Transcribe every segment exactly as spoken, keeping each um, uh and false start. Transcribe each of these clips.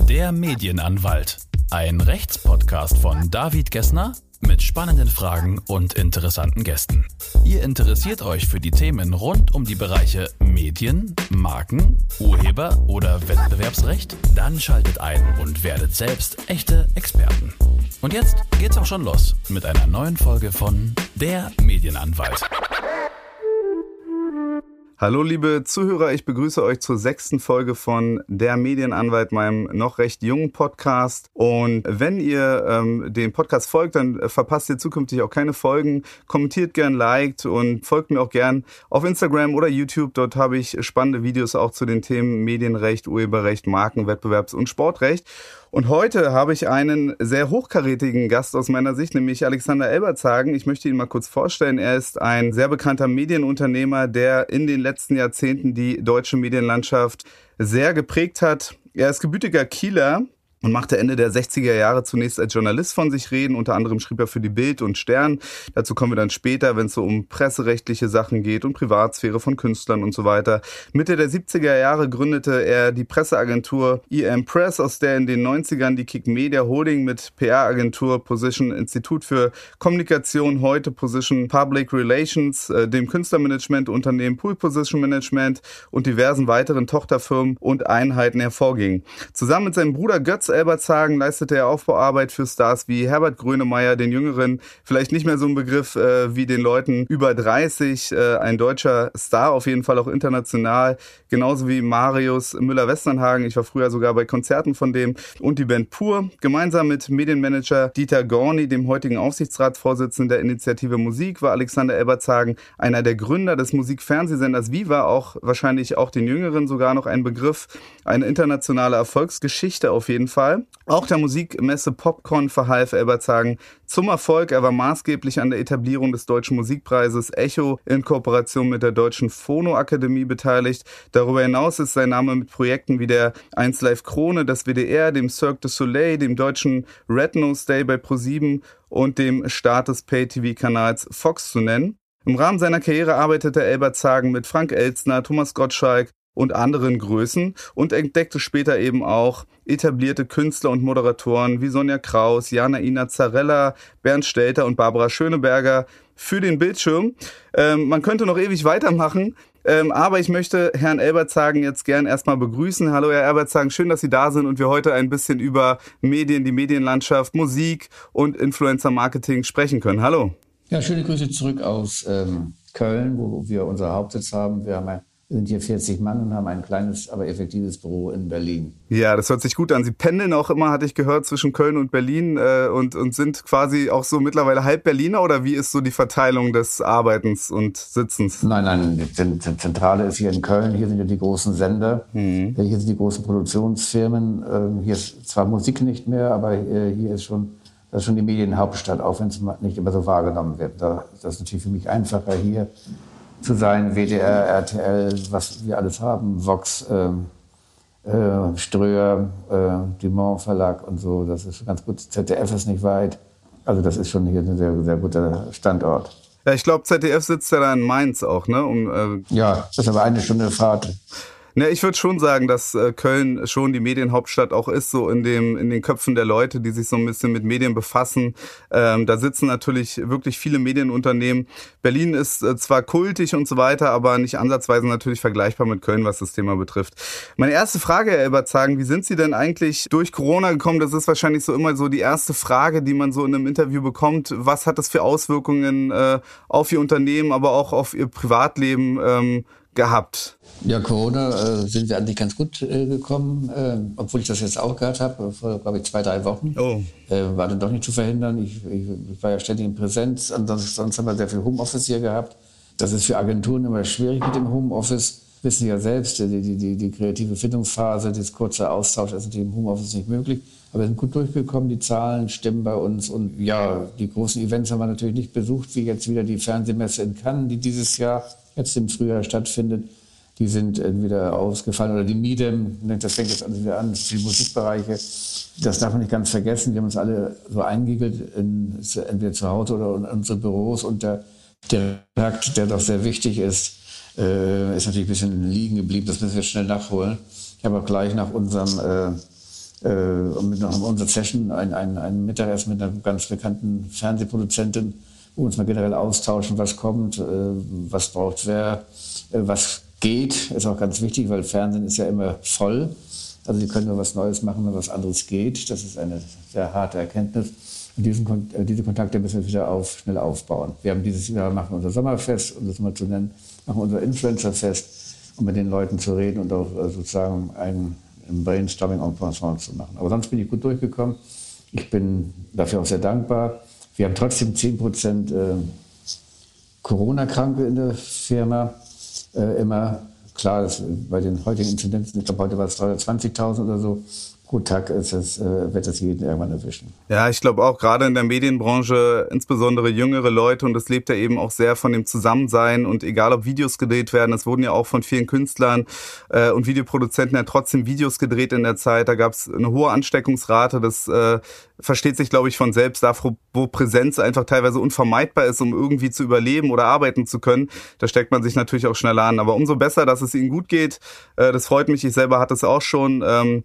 Der Medienanwalt. Ein Rechtspodcast von David Gessner mit spannenden Fragen und interessanten Gästen. Ihr interessiert euch für die Themen rund um die Bereiche Medien, Marken, Urheber- oder Wettbewerbsrecht? Dann schaltet ein und werdet selbst echte Experten. Und jetzt geht's auch schon los mit einer neuen Folge von Der Medienanwalt. Hallo liebe Zuhörer, ich begrüße euch zur sechsten Folge von Der Medienanwalt, meinem noch recht jungen Podcast. Und wenn ihr ähm, dem Podcast folgt, dann verpasst ihr zukünftig auch keine Folgen. Kommentiert gern, liked und folgt mir auch gern auf Instagram oder YouTube. Dort habe ich spannende Videos auch zu den Themen Medienrecht, Urheberrecht, Marken, Wettbewerbs- und Sportrecht. Und heute habe ich einen sehr hochkarätigen Gast aus meiner Sicht, nämlich Alexander Elbertzhagen. Ich möchte ihn mal kurz vorstellen. Er ist ein sehr bekannter Medienunternehmer, der in den letzten Jahrzehnten die deutsche Medienlandschaft sehr geprägt hat. Er ist gebürtiger Kieler und machte Ende der sechziger Jahre zunächst als Journalist von sich reden. Unter anderem schrieb er für die Bild und Stern. Dazu kommen wir dann später, wenn es so um presserechtliche Sachen geht und Privatsphäre von Künstlern und so weiter. Mitte der siebziger Jahre gründete er die Presseagentur E M Press, aus der in den neunzigern die Kick Media Holding mit P R-Agentur Position Institut für Kommunikation, heute Position Public Relations, dem Künstlermanagement-Unternehmen Pool-Position-Management und diversen weiteren Tochterfirmen und Einheiten hervorging. Zusammen mit seinem Bruder Götz Elbertzhagen leistete er Aufbauarbeit für Stars wie Herbert Grönemeyer, den Jüngeren, vielleicht nicht mehr so ein Begriff äh, wie den Leuten über dreißig, äh, ein deutscher Star, auf jeden Fall auch international, genauso wie Marius Müller-Westernhagen, ich war früher sogar bei Konzerten von dem, und die Band Pur, gemeinsam mit Medienmanager Dieter Gorny, dem heutigen Aufsichtsratsvorsitzenden der Initiative Musik, war Alexander Elbertzhagen einer der Gründer des Musikfernsehsenders Viva, auch wahrscheinlich auch den Jüngeren sogar noch ein Begriff, eine internationale Erfolgsgeschichte auf jeden Fall. Fall. Auch der Musikmesse PopCon verhalf Elbertzhagen zum Erfolg. Er war maßgeblich an der Etablierung des Deutschen Musikpreises Echo in Kooperation mit der Deutschen Phonoakademie beteiligt. Darüber hinaus ist sein Name mit Projekten wie der eins Live Krone, das W D R, dem Cirque du Soleil, dem deutschen Red Nose Day bei ProSieben und dem Start des Pay-T V-Kanals Fox zu nennen. Im Rahmen seiner Karriere arbeitete Elbertzhagen mit Frank Elstner, Thomas Gottschalk und anderen Größen und entdeckte später eben auch etablierte Künstler und Moderatoren wie Sonja Kraus, Jana Ina Zarella, Bernd Stelter und Barbara Schöneberger für den Bildschirm. Ähm, man könnte noch ewig weitermachen, ähm, aber ich möchte Herrn Elbertzhagen jetzt gern erstmal begrüßen. Hallo Herr Elbertzhagen, schön, dass Sie da sind und wir heute ein bisschen über Medien, die Medienlandschaft, Musik und Influencer-Marketing sprechen können. Hallo. Ja, schöne Grüße zurück aus ähm, Köln, wo wir unser Hauptsitz haben. Wir haben ein Wir sind hier vierzig Mann und haben ein kleines, aber effektives Büro in Berlin. Ja, das hört sich gut an. Sie pendeln auch immer, hatte ich gehört, zwischen Köln und Berlin äh, und, und sind quasi auch so mittlerweile halb Berliner, oder wie ist so die Verteilung des Arbeitens und Sitzens? Nein, nein, die Zentrale ist hier in Köln. Hier sind ja die großen Sender, mhm. Hier sind die großen Produktionsfirmen. Ähm, hier ist zwar Musik nicht mehr, aber äh, hier ist schon, das ist schon die Medienhauptstadt, auch wenn es nicht immer so wahrgenommen wird. Da, das ist natürlich für mich einfacher hier zu sein, W D R, R T L, was wir alles haben, Vox, ähm, äh, Ströer, äh, Dumont Verlag und so, das ist ganz gut. Z D F ist nicht weit, also das ist schon hier ein sehr, sehr guter Standort. Ja, ich glaube, Z D F sitzt ja da in Mainz auch, ne? Um, äh ja, das ist aber eine Stunde Fahrt. Ne, ich würde schon sagen, dass äh, Köln schon die Medienhauptstadt auch ist, so in dem in den Köpfen der Leute, die sich so ein bisschen mit Medien befassen. Ähm, da sitzen natürlich wirklich viele Medienunternehmen. Berlin ist äh, zwar kultig und so weiter, aber nicht ansatzweise natürlich vergleichbar mit Köln, was das Thema betrifft. Meine erste Frage, Herr Elbertzhagen, wie sind Sie denn eigentlich durch Corona gekommen? Das ist wahrscheinlich so immer so die erste Frage, die man so in einem Interview bekommt. Was hat das für Auswirkungen äh, auf Ihr Unternehmen, aber auch auf Ihr Privatleben ähm, gehabt? Ja, Corona äh, sind wir eigentlich ganz gut äh, gekommen, äh, obwohl ich das jetzt auch gehabt habe, vor, glaube ich, zwei, drei Wochen. Oh. Äh, war dann doch nicht zu verhindern. Ich, ich, ich war ja ständig in Präsenz, sonst, sonst haben wir sehr viel Homeoffice hier gehabt. Das ist für Agenturen immer schwierig mit dem Homeoffice. Wissen Sie ja selbst, die, die, die, die kreative Findungsphase, das kurze Austausch ist natürlich im Homeoffice nicht möglich. Aber wir sind gut durchgekommen, die Zahlen stimmen bei uns. Und ja, die großen Events haben wir natürlich nicht besucht, wie jetzt wieder die Fernsehmesse in Cannes, die dieses Jahr jetzt im Frühjahr stattfindet. Die sind entweder ausgefallen oder die Miedem, das fängt jetzt alles wieder an, die Musikbereiche. Das darf man nicht ganz vergessen. Wir haben uns alle so eingeigelt, in, entweder zu Hause oder in unsere Büros. Und der, der Takt, der doch sehr wichtig ist, äh, ist natürlich ein bisschen liegen geblieben. Das müssen wir schnell nachholen. Ich habe auch gleich nach unserem äh, äh, und nach unserer Session ein, ein, ein Mittagessen mit einer ganz bekannten Fernsehproduzentin, wo wir uns mal generell austauschen, was kommt, äh, was braucht wer, äh, was geht. Ist auch ganz wichtig, weil Fernsehen ist ja immer voll. Also die können nur was Neues machen, wenn was anderes geht. Das ist eine sehr harte Erkenntnis. Und diesen, diese Kontakte müssen wir wieder auf, schnell aufbauen. Wir haben dieses Jahr, machen wir unser Sommerfest, um das mal zu nennen, machen unser Influencerfest, um mit den Leuten zu reden und auch sozusagen ein, ein Brainstorming en passant zu machen. Aber sonst bin ich gut durchgekommen. Ich bin dafür auch sehr dankbar. Wir haben trotzdem zehn Prozent Corona-Kranke in der Firma. Immer klar, dass bei den heutigen Inzidenzen, ich glaube, heute war es dreihundertzwanzigtausend oder so, pro Tag ist das, wird das jeden irgendwann erwischen. Ja, ich glaube auch, gerade in der Medienbranche, insbesondere jüngere Leute, und das lebt ja eben auch sehr von dem Zusammensein, und egal ob Videos gedreht werden, es wurden ja auch von vielen Künstlern äh, und Videoproduzenten ja trotzdem Videos gedreht in der Zeit, da gab es eine hohe Ansteckungsrate, das äh, versteht sich, glaube ich, von selbst, da wo Präsenz einfach teilweise unvermeidbar ist, um irgendwie zu überleben oder arbeiten zu können, da steckt man sich natürlich auch schneller an, aber umso besser, dass es ihnen gut geht, äh, das freut mich, ich selber hatte es auch schon, ähm,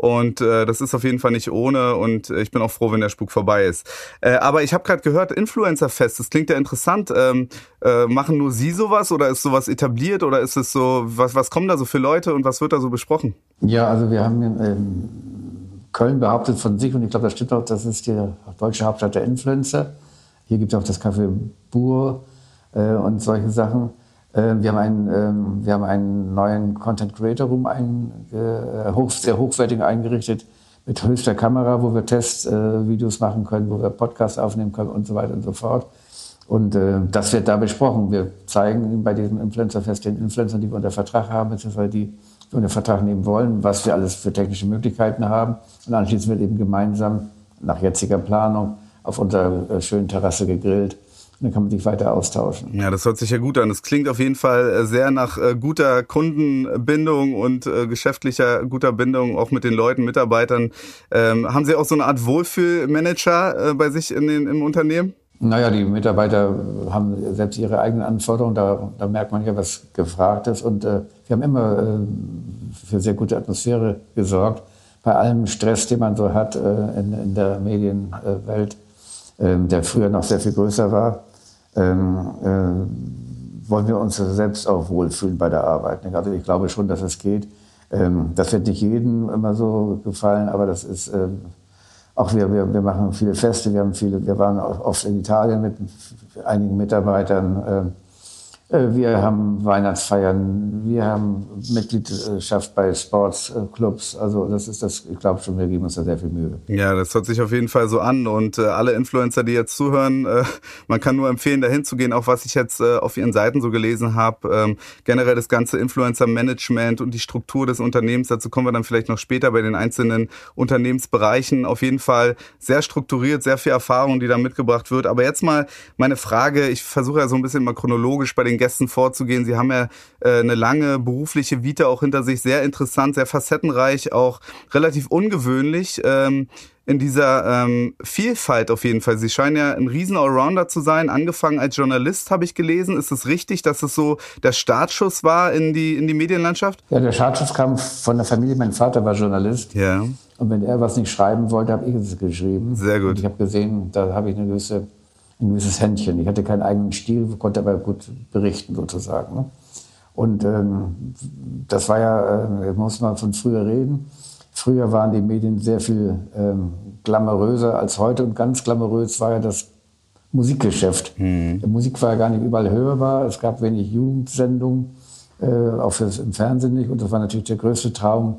Und äh, das ist auf jeden Fall nicht ohne, und äh, ich bin auch froh, wenn der Spuk vorbei ist. Äh, aber ich habe gerade gehört, Influencer-Fest, das klingt ja interessant. Ähm, äh, machen nur Sie sowas oder ist sowas etabliert oder ist es so, was, was kommen da so für Leute und was wird da so besprochen? Ja, also wir haben in ähm, Köln behauptet von sich, und ich glaube, das stimmt auch, das ist die deutsche Hauptstadt der Influencer. Hier gibt es auch das Café Pur äh, und solche Sachen. Wir haben, einen, wir haben einen neuen Content-Creator-Room, äh, hoch, sehr hochwertig eingerichtet, mit höchster Kamera, wo wir Testvideos äh, machen können, wo wir Podcasts aufnehmen können und so weiter und so fort. Und äh, das wird da besprochen. Wir zeigen bei diesem Influencer-Fest den Influencern, die wir unter Vertrag haben, beziehungsweise die wir unter Vertrag nehmen wollen, was wir alles für technische Möglichkeiten haben. Und anschließend wird eben gemeinsam, nach jetziger Planung, auf unserer äh, schönen Terrasse gegrillt. Dann kann man sich weiter austauschen. Ja, das hört sich ja gut an. Das klingt auf jeden Fall sehr nach äh, guter Kundenbindung und äh, geschäftlicher guter Bindung, auch mit den Leuten, Mitarbeitern. Ähm, haben Sie auch so eine Art Wohlfühlmanager äh, bei sich in den, im Unternehmen? Naja, die Mitarbeiter haben selbst ihre eigenen Anforderungen. Da, da merkt man ja, was gefragt ist. Und äh, wir haben immer äh, für sehr gute Atmosphäre gesorgt. Bei allem Stress, den man so hat äh, in, in der Medienwelt, äh, der früher noch sehr viel größer war. Ähm, äh, wollen wir uns selbst auch wohlfühlen bei der Arbeit. Ne? Also ich glaube schon, dass es geht. Ähm, das wird nicht jedem immer so gefallen, aber das ist ähm, auch wir, wir, wir machen viele Feste, wir haben viele, wir waren oft in Italien mit einigen Mitarbeitern, äh, wir haben Weihnachtsfeiern, wir haben Mitgliedschaft bei Sportsclubs. Also das ist das, ich glaube schon, wir geben uns da sehr viel Mühe. Ja, das hört sich auf jeden Fall so an, und äh, alle Influencer, die jetzt zuhören, äh, man kann nur empfehlen, dahin zu gehen, auch was ich jetzt äh, auf ihren Seiten so gelesen habe. Ähm, generell das ganze Influencer-Management und die Struktur des Unternehmens, dazu kommen wir dann vielleicht noch später bei den einzelnen Unternehmensbereichen. Auf jeden Fall sehr strukturiert, sehr viel Erfahrung, die da mitgebracht wird. Aber jetzt mal meine Frage, ich versuche ja so ein bisschen mal chronologisch bei den Gästen vorzugehen. Sie haben ja äh, eine lange berufliche Vita auch hinter sich, sehr interessant, sehr facettenreich, auch relativ ungewöhnlich ähm, in dieser ähm, Vielfalt auf jeden Fall. Sie scheinen ja ein riesen Allrounder zu sein, angefangen als Journalist, habe ich gelesen. Ist es richtig, dass es so der Startschuss war in die, in die Medienlandschaft? Ja, der Startschuss kam von der Familie. Mein Vater war Journalist. Ja. Und wenn er was nicht schreiben wollte, habe ich es geschrieben. Sehr gut. Und ich habe gesehen, da habe ich eine gewisse, ein gewisses Händchen. Ich hatte keinen eigenen Stil, konnte aber gut berichten sozusagen. Ne? Und ähm, das war ja, äh, muss man von früher reden. Früher waren die Medien sehr viel ähm, glamouröser als heute, und ganz glamourös war ja das Musikgeschäft. Mhm. Musik war ja gar nicht überall hörbar, es gab wenig Jugendsendungen, äh, auch fürs, im Fernsehen nicht, und das war natürlich der größte Traum,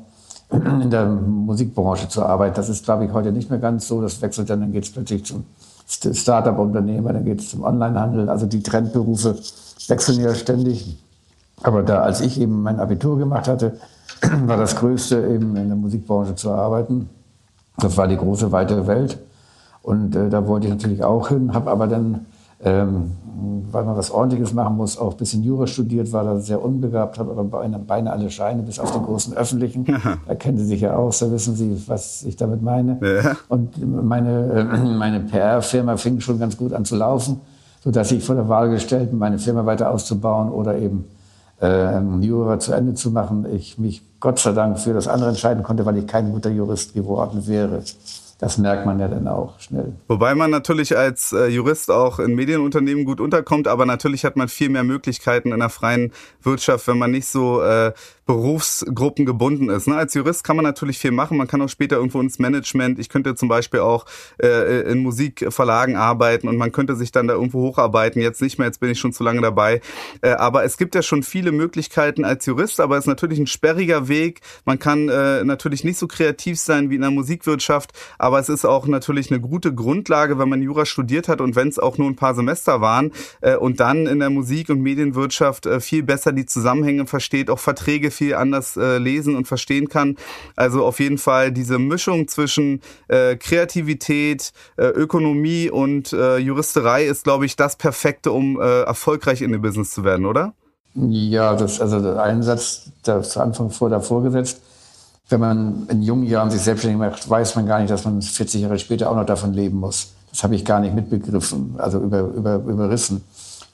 in der Musikbranche zu arbeiten. Das ist, glaube ich, heute nicht mehr ganz so, das wechselt dann, dann geht es plötzlich zum Start-up-Unternehmer, dann geht es zum Onlinehandel, also die Trendberufe wechseln ja ständig. Aber da, als ich eben mein Abitur gemacht hatte, war das Größte, eben in der Musikbranche zu arbeiten. Das war die große, weite Welt. Und äh, da wollte ich natürlich auch hin, habe aber dann, ähm, weil man was Ordentliches machen muss, auch ein bisschen Jura studiert, war da sehr unbegabt, habe aber beinahe, beinahe alle Scheine, bis auf den großen Öffentlichen. Da kennen Sie sich ja aus, da wissen Sie, was ich damit meine. Ja. Und meine, äh, meine P R-Firma fing schon ganz gut an zu laufen, sodass ich vor der Wahl gestellt bin, meine Firma weiter auszubauen oder eben einen Jura zu Ende zu machen, ich mich Gott sei Dank für das andere entscheiden konnte, weil ich kein guter Jurist geworden wäre. Das merkt man ja dann auch schnell. Wobei man natürlich als äh, Jurist auch in Medienunternehmen gut unterkommt, aber natürlich hat man viel mehr Möglichkeiten in der freien Wirtschaft, wenn man nicht so äh, Berufsgruppen gebunden ist. Ne? Als Jurist kann man natürlich viel machen, man kann auch später irgendwo ins Management, ich könnte zum Beispiel auch äh, in Musikverlagen arbeiten und man könnte sich dann da irgendwo hocharbeiten, jetzt nicht mehr, jetzt bin ich schon zu lange dabei. Äh, aber es gibt ja schon viele Möglichkeiten als Jurist, aber es ist natürlich ein sperriger Weg, man kann äh, natürlich nicht so kreativ sein wie in der Musikwirtschaft, aber Aber es ist auch natürlich eine gute Grundlage, wenn man Jura studiert hat und wenn es auch nur ein paar Semester waren äh, und dann in der Musik- und Medienwirtschaft äh, viel besser die Zusammenhänge versteht, auch Verträge viel anders äh, lesen und verstehen kann. Also auf jeden Fall diese Mischung zwischen äh, Kreativität, äh, Ökonomie und äh, Juristerei ist, glaube ich, das Perfekte, um äh, erfolgreich in dem Business zu werden, oder? Ja, das, also der Einsatz, der zu Anfang vor davor gesetzt. Wenn man in jungen Jahren sich selbstständig macht, weiß man gar nicht, dass man vierzig Jahre später auch noch davon leben muss. Das habe ich gar nicht mitbegriffen, also über, über, überrissen.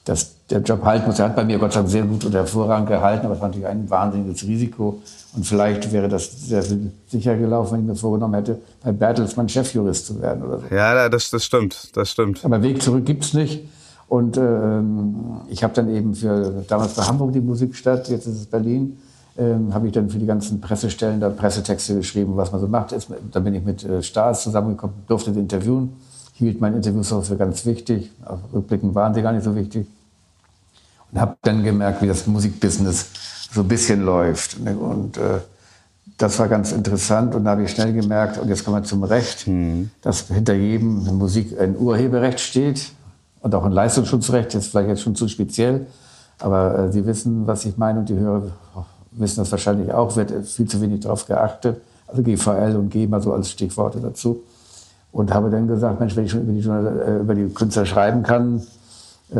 Dass der Job halten muss, der hat bei mir Gott sei Dank sehr gut und hervorragend gehalten, aber es war natürlich ein wahnsinniges Risiko. Und vielleicht wäre das sehr sicher gelaufen, wenn ich mir vorgenommen hätte, bei Bertelsmann Chefjurist zu werden oder so. Ja, das, das stimmt, das stimmt. Aber Weg zurück gibt's nicht. Und ähm, ich habe dann eben für, damals war Hamburg die Musikstadt, jetzt ist es Berlin, Ähm, habe ich dann für die ganzen Pressestellen da Pressetexte geschrieben, was man so macht. Ist, da bin ich mit äh, Stars zusammengekommen, durfte sie interviewen, hielt meine Interviews auch für ganz wichtig. Auf Rückblicken waren sie gar nicht so wichtig. Und habe dann gemerkt, wie das Musikbusiness so ein bisschen läuft. Ne? Und äh, das war ganz interessant. Und da habe ich schnell gemerkt, und jetzt kommen wir zum Recht, mhm. dass hinter jedem Musik ein Urheberrecht steht und auch ein Leistungsschutzrecht. Das ist vielleicht jetzt schon zu speziell, aber äh, Sie wissen, was ich meine und die Hörer wissen das wahrscheinlich auch, wird viel zu wenig darauf geachtet. Also G V L und GEMA so als Stichworte dazu. Und habe dann gesagt, Mensch, wenn ich schon über die, Journal- über die Künstler schreiben kann, äh,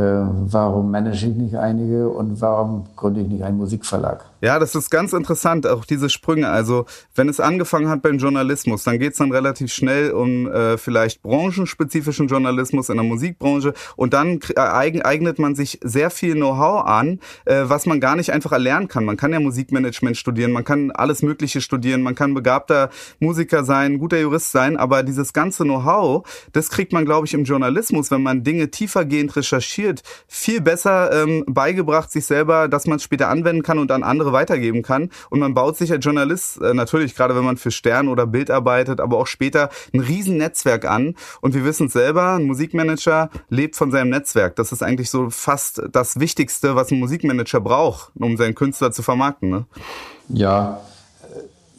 warum manage ich nicht einige und warum gründe ich nicht einen Musikverlag? Ja, das ist ganz interessant, auch diese Sprünge. Also wenn es angefangen hat beim Journalismus, dann geht's dann relativ schnell um äh, vielleicht branchenspezifischen Journalismus in der Musikbranche und dann äh, eignet man sich sehr viel Know-how an, äh, was man gar nicht einfach erlernen kann. Man kann ja Musikmanagement studieren, man kann alles Mögliche studieren, man kann begabter Musiker sein, guter Jurist sein, aber dieses ganze Know-how, das kriegt man, glaube ich, im Journalismus, wenn man Dinge tiefergehend recherchiert, viel besser ähm, beigebracht sich selber, dass man es später anwenden kann und an andere weitergeben kann. Und man baut sich als Journalist äh, natürlich, gerade wenn man für Stern oder Bild arbeitet, aber auch später ein riesen Netzwerk an. Und wir wissen es selber, ein Musikmanager lebt von seinem Netzwerk. Das ist eigentlich so fast das Wichtigste, was ein Musikmanager braucht, um seinen Künstler zu vermarkten. Ne? Ja,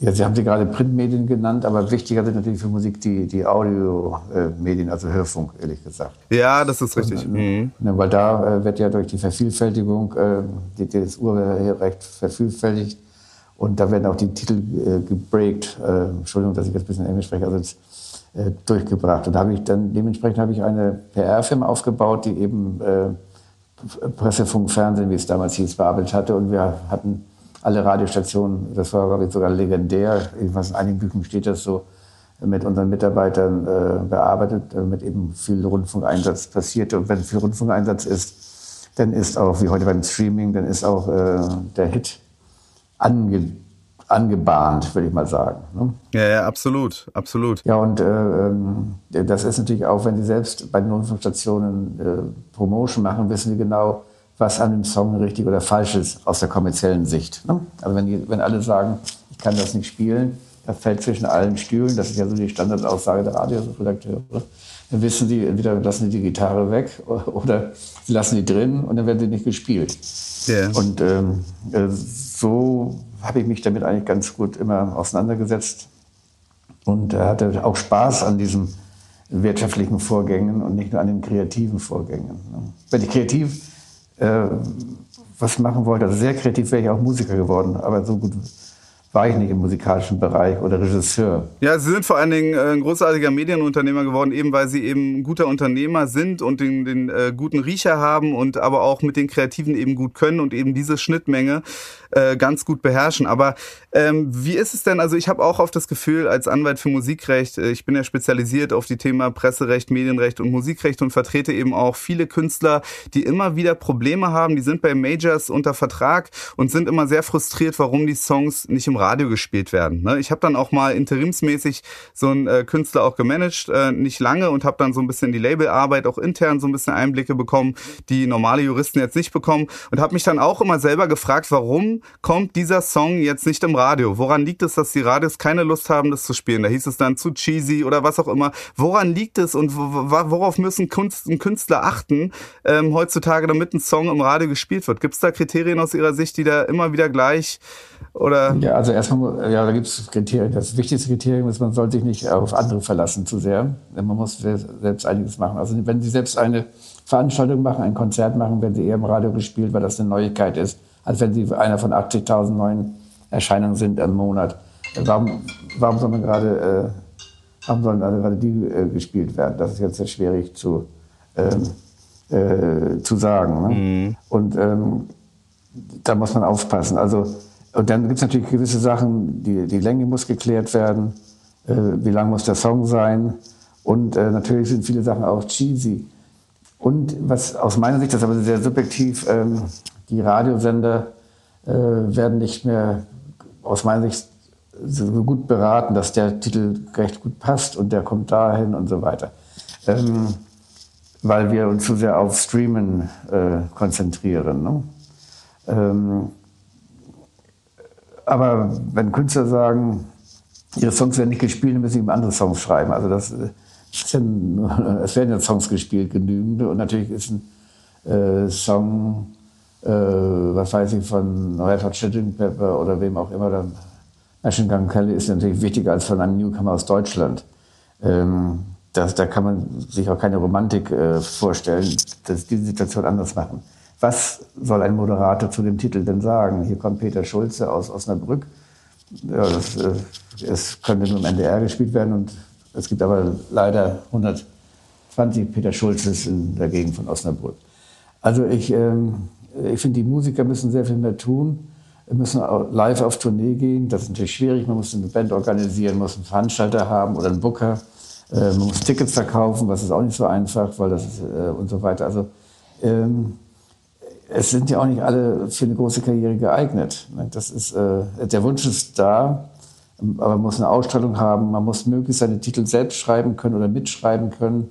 ja, Sie haben sie gerade Printmedien genannt, aber wichtiger sind natürlich für Musik die, die Audiomedien, also Hörfunk, ehrlich gesagt. Ja, das ist richtig. Und, mhm. ne, weil da äh, wird ja durch die Vervielfältigung äh, die, das Urheberrecht vervielfältigt und da werden auch die Titel äh, gebreakt, äh, Entschuldigung, dass ich jetzt ein bisschen Englisch spreche, also jetzt, äh, durchgebracht. Und habe ich dann dementsprechend habe ich eine P R-Firma aufgebaut, die eben äh, Pressefunk, Fernsehen, wie es damals hieß, bearbeitet hatte und wir hatten alle Radiostationen, das war, glaube ich, sogar legendär. Jedenfalls in einigen Büchern steht das so, mit unseren Mitarbeitern äh, bearbeitet, damit eben viel Rundfunkeinsatz passiert. Und wenn viel Rundfunkeinsatz ist, dann ist auch, wie heute beim Streaming, dann ist auch äh, der Hit ange- angebahnt, würde ich mal sagen. Ne? Ja, ja, absolut, absolut. Ja, und äh, das ist natürlich auch, wenn Sie selbst bei den Rundfunkstationen äh, Promotion machen, wissen Sie genau, was an dem Song richtig oder falsch ist aus der kommerziellen Sicht. Ne? Also wenn, die, wenn alle sagen, ich kann das nicht spielen, das fällt zwischen allen Stühlen, das ist ja so die Standardaussage der Radioredakteure, dann wissen sie, entweder lassen sie die Gitarre weg oder sie lassen die drin und dann werden sie nicht gespielt. Yeah. Und ähm, so habe ich mich damit eigentlich ganz gut immer auseinandergesetzt und hatte auch Spaß an diesen wirtschaftlichen Vorgängen und nicht nur an den kreativen Vorgängen. Ne? Wenn ich kreativ was machen wollte. Also sehr kreativ wäre ich auch Musiker geworden, aber so gut war ich nicht im musikalischen Bereich oder Regisseur. Ja, Sie sind vor allen Dingen ein großartiger Medienunternehmer geworden, eben weil Sie eben ein guter Unternehmer sind und den, den äh, guten Riecher haben und aber auch mit den Kreativen eben gut können und eben diese Schnittmenge äh, ganz gut beherrschen. Aber ähm, wie ist es denn, also ich habe auch oft das Gefühl, als Anwalt für Musikrecht, äh, ich bin ja spezialisiert auf die Themen Presserecht, Medienrecht und Musikrecht und vertrete eben auch viele Künstler, die immer wieder Probleme haben, die sind bei Majors unter Vertrag und sind immer sehr frustriert, warum die Songs nicht im Radio gespielt werden. Ne? Ich habe dann auch mal interimsmäßig so einen äh, Künstler auch gemanagt, äh, nicht lange, und habe dann so ein bisschen die Labelarbeit auch intern so ein bisschen Einblicke bekommen, die normale Juristen jetzt nicht bekommen, und habe mich dann auch immer selber gefragt, warum kommt dieser Song jetzt nicht im Radio? Woran liegt es, dass die Radios keine Lust haben, das zu spielen? Da hieß es dann zu cheesy oder was auch immer. Woran liegt es und worauf müssen Künstler achten ähm, heutzutage, damit ein Song im Radio gespielt wird? Gibt es da Kriterien aus Ihrer Sicht, die da immer wieder gleich oder? Ja, also erstmal, ja, da gibt es Kriterien. Das wichtigste Kriterium ist, man sollte sich nicht auf andere verlassen zu sehr. Man muss selbst einiges machen. Also wenn Sie selbst eine Veranstaltung machen, ein Konzert machen, wenn sie eher im Radio gespielt, weil das eine Neuigkeit ist, als wenn sie einer von achtzigtausend neuen Erscheinungen sind im Monat. Warum, warum sollen gerade, äh, warum sollen also gerade die äh, gespielt werden? Das ist jetzt sehr schwierig zu, ähm, äh, zu sagen. Ne? Mhm. Und ähm, da muss man aufpassen. Also, und dann gibt es natürlich gewisse Sachen, die, die Länge muss geklärt werden, äh, wie lang muss der Song sein, und äh, natürlich sind viele Sachen auch cheesy. Und was aus meiner Sicht, das ist aber sehr subjektiv, ähm, die Radiosender äh, werden nicht mehr aus meiner Sicht so gut beraten, dass der Titel recht gut passt und der kommt dahin und so weiter. Ähm, weil wir uns zu sehr auf Streamen äh, konzentrieren. Ne? Ähm, aber wenn Künstler sagen, ihre Songs werden nicht gespielt, dann müssen sie eben andere Songs schreiben. Also das... Es werden ja Songs gespielt, genügende. Und natürlich ist ein äh, Song, äh, was weiß ich, von Red Hot Chili Pepper oder wem auch immer, Machine Gun Kelly, ist natürlich wichtiger als von einem Newcomer aus Deutschland. Ähm, das, da kann man sich auch keine Romantik äh, vorstellen, dass diese Situation anders machen. Was soll ein Moderator zu dem Titel denn sagen? Hier kommt Peter Schulze aus Osnabrück. Ja, das, äh, es könnte nur im N D R gespielt werden, und es gibt aber leider hundertzwanzig Peter Schulzes in der Gegend von Osnabrück. Also ich, ähm, ich finde, die Musiker müssen sehr viel mehr tun, müssen auch live auf Tournee gehen. Das ist natürlich schwierig, man muss eine Band organisieren, muss einen Veranstalter haben oder einen Booker. Äh, man muss Tickets verkaufen, was ist auch nicht so einfach, weil das ist, äh, und so weiter. Also ähm, es sind ja auch nicht alle für eine große Karriere geeignet. Das ist, äh, der Wunsch ist da. Aber man muss eine Ausstrahlung haben, man muss möglichst seine Titel selbst schreiben können oder mitschreiben können.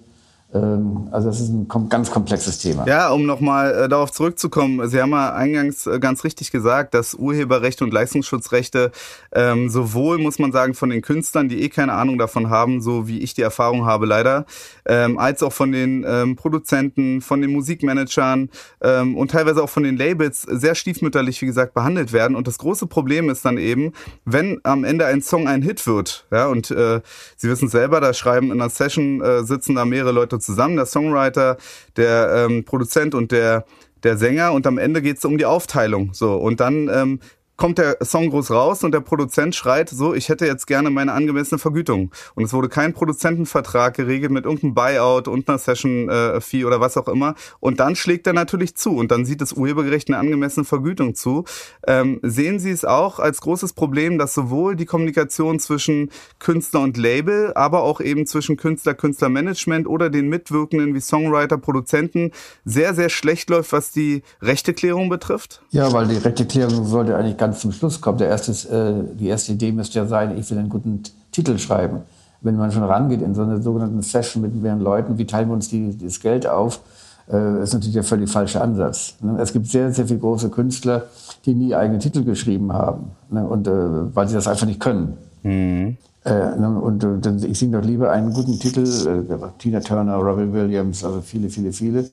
Also das ist ein ganz komplexes Thema. Ja, um nochmal äh, darauf zurückzukommen, Sie haben ja eingangs äh, ganz richtig gesagt, dass Urheberrechte und Leistungsschutzrechte ähm, sowohl, muss man sagen, von den Künstlern, die eh keine Ahnung davon haben, so wie ich die Erfahrung habe leider, ähm, als auch von den ähm, Produzenten, von den Musikmanagern ähm, und teilweise auch von den Labels sehr stiefmütterlich, wie gesagt, behandelt werden. Und das große Problem ist dann eben, wenn am Ende ein Song ein Hit wird, ja, und äh, Sie wissen selber, da schreiben in einer Session, äh, sitzen da mehrere Leute zusammen, der Songwriter, der ähm, Produzent und der, der Sänger, und am Ende geht es um die Aufteilung. So, und dann ähm, kommt der Song groß raus und der Produzent schreit so, ich hätte jetzt gerne meine angemessene Vergütung. Und es wurde kein Produzentenvertrag geregelt mit irgendeinem Buyout und einer Session-Fee äh, oder was auch immer. Und dann schlägt er natürlich zu und dann sieht das Urhebergericht eine angemessene Vergütung zu. Ähm, sehen Sie es auch als großes Problem, dass sowohl die Kommunikation zwischen Künstler und Label, aber auch eben zwischen Künstler, Künstlermanagement oder den Mitwirkenden wie Songwriter, Produzenten sehr, sehr schlecht läuft, was die Rechteklärung betrifft? Ja, weil die Rechteklärung sollte eigentlich gar ganz zum Schluss kommt. Der erste, äh, die erste Idee müsste ja sein, ich will einen guten Titel schreiben. Wenn man schon rangeht in so eine sogenannte Session mit mehreren Leuten, wie teilen wir uns die, das Geld auf, äh, ist natürlich der völlig falsche Ansatz. Ne? Es gibt sehr, sehr viele große Künstler, die nie eigene Titel geschrieben haben, ne? Und, äh, weil sie das einfach nicht können. Mhm. Äh, und, und ich singe doch lieber einen guten Titel, äh, Tina Turner, Robbie Williams, also viele, viele, viele,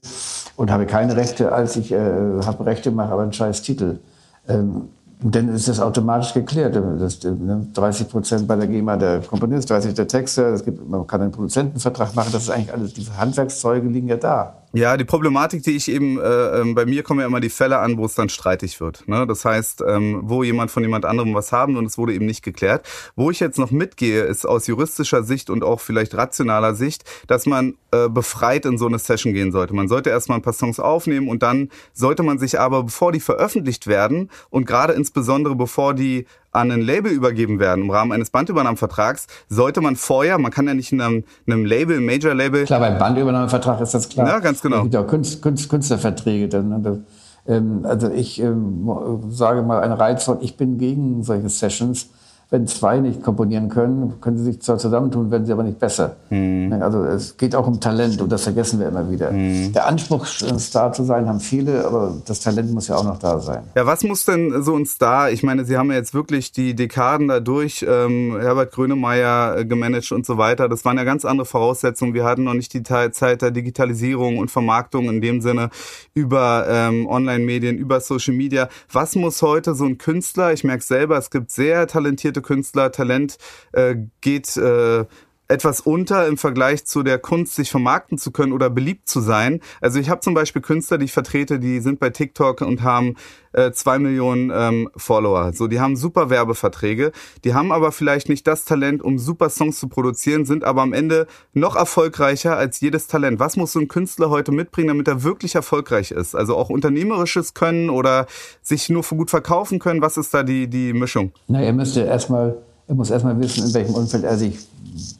und habe keine Rechte, als ich äh, habe Rechte, mache aber einen scheiß Titel. Ähm, Dann ist das automatisch geklärt. Das, ne, dreißig Prozent bei der GEMA der Komponist, dreißig Prozent der Texter, es gibt, man kann einen Produzentenvertrag machen, das ist eigentlich alles, diese Handwerkszeuge liegen ja da. Ja, die Problematik, die ich eben, äh, bei mir kommen ja immer die Fälle an, wo es dann streitig wird. Ne? Das heißt, ähm, wo jemand von jemand anderem was haben und es wurde eben nicht geklärt. Wo ich jetzt noch mitgehe, ist aus juristischer Sicht und auch vielleicht rationaler Sicht, dass man äh, befreit in so eine Session gehen sollte. Man sollte erstmal ein paar Songs aufnehmen und dann sollte man sich aber, bevor die veröffentlicht werden und gerade insbesondere bevor die an ein Label übergeben werden, im Rahmen eines Bandübernahmevertrags, sollte man vorher, man kann ja nicht in einem, einem Label, einem Major-Label... Klar, beim Bandübernahmevertrag ist das klar. Ja, ganz genau. Es gibt ja auch Künst, Künst, Künstlerverträge. Dann, ähm, also ich ähm, sage mal ein Reizwort, ich bin gegen solche Sessions. Wenn zwei nicht komponieren können, können sie sich zwar zusammentun, werden sie aber nicht besser. Hm. Also es geht auch um Talent und das vergessen wir immer wieder. Hm. Der Anspruch, Star zu sein, haben viele, aber das Talent muss ja auch noch da sein. Ja, was muss denn so ein Star, ich meine, Sie haben ja jetzt wirklich die Dekaden da durch, ähm, Herbert Grönemeyer äh, gemanagt und so weiter, das waren ja ganz andere Voraussetzungen. Wir hatten noch nicht die Zeit der Digitalisierung und Vermarktung in dem Sinne über ähm, Online-Medien, über Social Media. Was muss heute so ein Künstler, ich merke es selber, es gibt sehr talentierte Künstler, Talent äh, geht äh, etwas unter im Vergleich zu der Kunst, sich vermarkten zu können oder beliebt zu sein. Also ich habe zum Beispiel Künstler, die ich vertrete, die sind bei TikTok und haben äh, zwei Millionen ähm, Follower. So, die haben super Werbeverträge, die haben aber vielleicht nicht das Talent, um super Songs zu produzieren, sind aber am Ende noch erfolgreicher als jedes Talent. Was muss so ein Künstler heute mitbringen, damit er wirklich erfolgreich ist? Also auch unternehmerisches Können oder sich nur gut verkaufen können? Was ist da die, die Mischung? Na, er müsste erstmal, er muss erstmal wissen, in welchem Umfeld er sich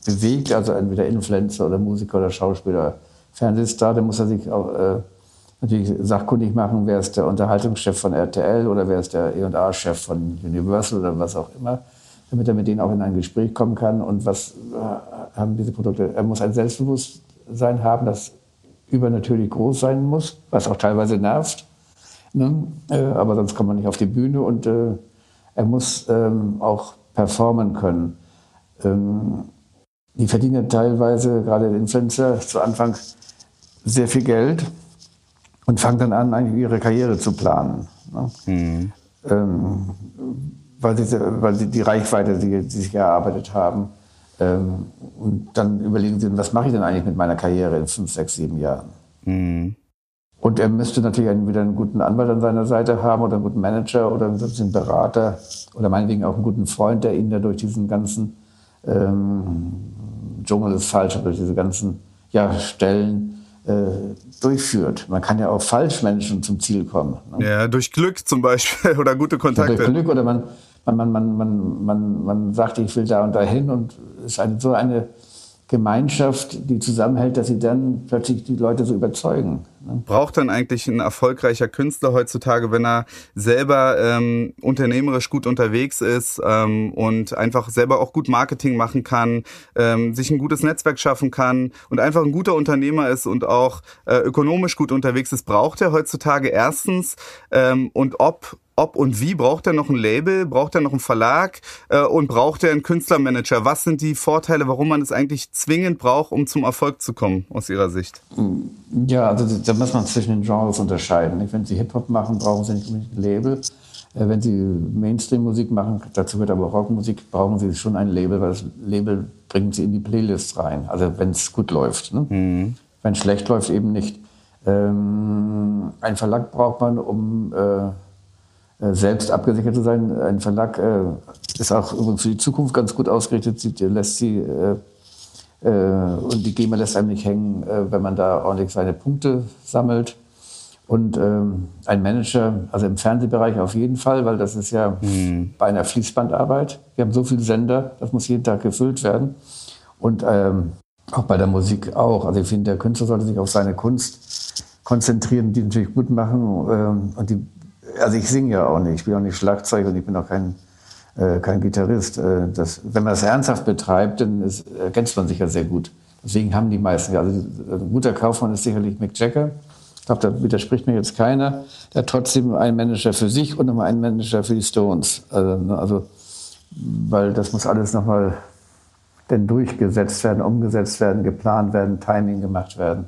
bewegt, also entweder Influencer oder Musiker oder Schauspieler, Fernsehstar, dann muss er sich auch, äh, natürlich sachkundig machen, wer ist der Unterhaltungschef von R T L oder wer ist der E und A-Chef von Universal oder was auch immer, damit er mit denen auch in ein Gespräch kommen kann und was äh, haben diese Produkte. Er muss ein Selbstbewusstsein haben, das übernatürlich groß sein muss, was auch teilweise nervt, ne? äh, aber sonst kommt man nicht auf die Bühne und äh, er muss ähm, auch performen können. Ähm, Die verdienen teilweise, gerade Influencer, zu Anfang sehr viel Geld und fangen dann an, eigentlich ihre Karriere zu planen. Ne? Mhm. Ähm, weil, sie, weil sie die Reichweite, die, die sich erarbeitet haben, ähm, und dann überlegen sie, was mache ich denn eigentlich mit meiner Karriere in fünf, sechs, sieben Jahren? Mhm. Und er müsste natürlich einen, wieder einen guten Anwalt an seiner Seite haben oder einen guten Manager oder einen Berater oder meinetwegen auch einen guten Freund, der ihn da durch diesen ganzen... Ähm, Dschungel ist falsch, aber durch diese ganzen ja, Stellen äh, durchführt. Man kann ja auch Falschmenschen zum Ziel kommen. Ne? Ja, durch Glück zum Beispiel oder gute Kontakte. Ja, durch Glück oder man, man, man, man, man, man, man sagt, ich will da und da hin und es ist eine, so eine Gemeinschaft, die zusammenhält, dass sie dann plötzlich die Leute so überzeugen. Ne? Braucht dann eigentlich ein erfolgreicher Künstler heutzutage, wenn er selber ähm, unternehmerisch gut unterwegs ist ähm, und einfach selber auch gut Marketing machen kann, ähm, sich ein gutes Netzwerk schaffen kann und einfach ein guter Unternehmer ist und auch äh, ökonomisch gut unterwegs ist, braucht er heutzutage erstens ähm, und ob Ob und wie, braucht er noch ein Label, braucht er noch einen Verlag äh, und braucht er einen Künstlermanager? Was sind die Vorteile, warum man es eigentlich zwingend braucht, um zum Erfolg zu kommen, aus Ihrer Sicht? Ja, also da muss man zwischen den Genres unterscheiden. Wenn Sie Hip-Hop machen, brauchen Sie nicht unbedingt ein Label. Äh, wenn Sie Mainstream-Musik machen, dazu gehört aber Rockmusik, brauchen Sie schon ein Label, weil das Label bringt Sie in die Playlist rein, also wenn es gut läuft. Ne? Mhm. Wenn es schlecht läuft, eben nicht. Ähm, ein Verlag braucht man, um... Äh, selbst abgesichert zu sein. Ein Verlag äh, ist auch übrigens für die Zukunft ganz gut ausgerichtet. Sie lässt sie äh, äh, und die GEMA lässt einem nicht hängen, äh, wenn man da ordentlich seine Punkte sammelt. Und ähm, ein Manager, also im Fernsehbereich auf jeden Fall, weil das ist ja mhm. bei einer Fließbandarbeit. Wir haben so viele Sender, das muss jeden Tag gefüllt werden. Und ähm, auch bei der Musik auch. Also ich finde, der Künstler sollte sich auf seine Kunst konzentrieren, die natürlich gut machen ähm, und die Also ich singe ja auch nicht, ich spiele auch nicht Schlagzeug und ich bin auch kein, äh, kein Gitarrist. Äh, das, wenn man das ernsthaft betreibt, dann ist, ergänzt man sich ja sehr gut. Deswegen haben die meisten, also ein guter Kaufmann ist sicherlich Mick Jagger. Ich glaube, da widerspricht mir jetzt keiner. Der hat trotzdem einen Manager für sich und nochmal einen Manager für die Stones. Also, ne, also weil das muss alles nochmal denn durchgesetzt werden, umgesetzt werden, geplant werden, Timing gemacht werden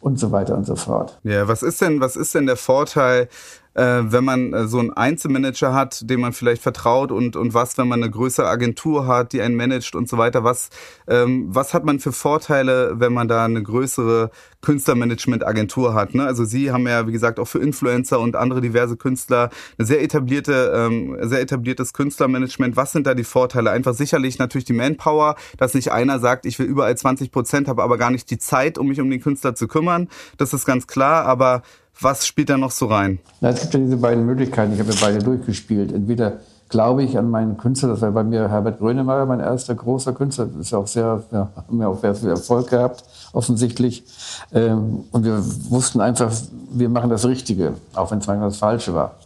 und so weiter und so fort. Ja, was ist denn, was ist denn der Vorteil äh, wenn man äh, so einen Einzelmanager hat, dem man vielleicht vertraut, und und was, wenn man eine größere Agentur hat, die einen managt und so weiter, was ähm, was hat man für Vorteile, wenn man da eine größere Künstlermanagement-Agentur hat, ne? Also Sie haben ja, wie gesagt, auch für Influencer und andere diverse Künstler eine sehr etablierte, ähm, sehr etabliertes Künstlermanagement. Was sind da die Vorteile? Einfach sicherlich natürlich die Manpower, dass nicht einer sagt, ich will überall zwanzig Prozent, habe aber gar nicht die Zeit, um mich um den Künstler zu kümmern. Das ist ganz klar, aber was spielt da noch so rein? Na, es gibt ja diese beiden Möglichkeiten, ich habe ja beide durchgespielt. Entweder glaube ich an meinen Künstler, das war bei mir Herbert Grönemeyer, mein erster großer Künstler, das ist ja auch sehr, ja, haben wir auch sehr viel Erfolg gehabt, offensichtlich. Ähm, und wir wussten einfach, wir machen das Richtige, auch wenn es manchmal das Falsche war.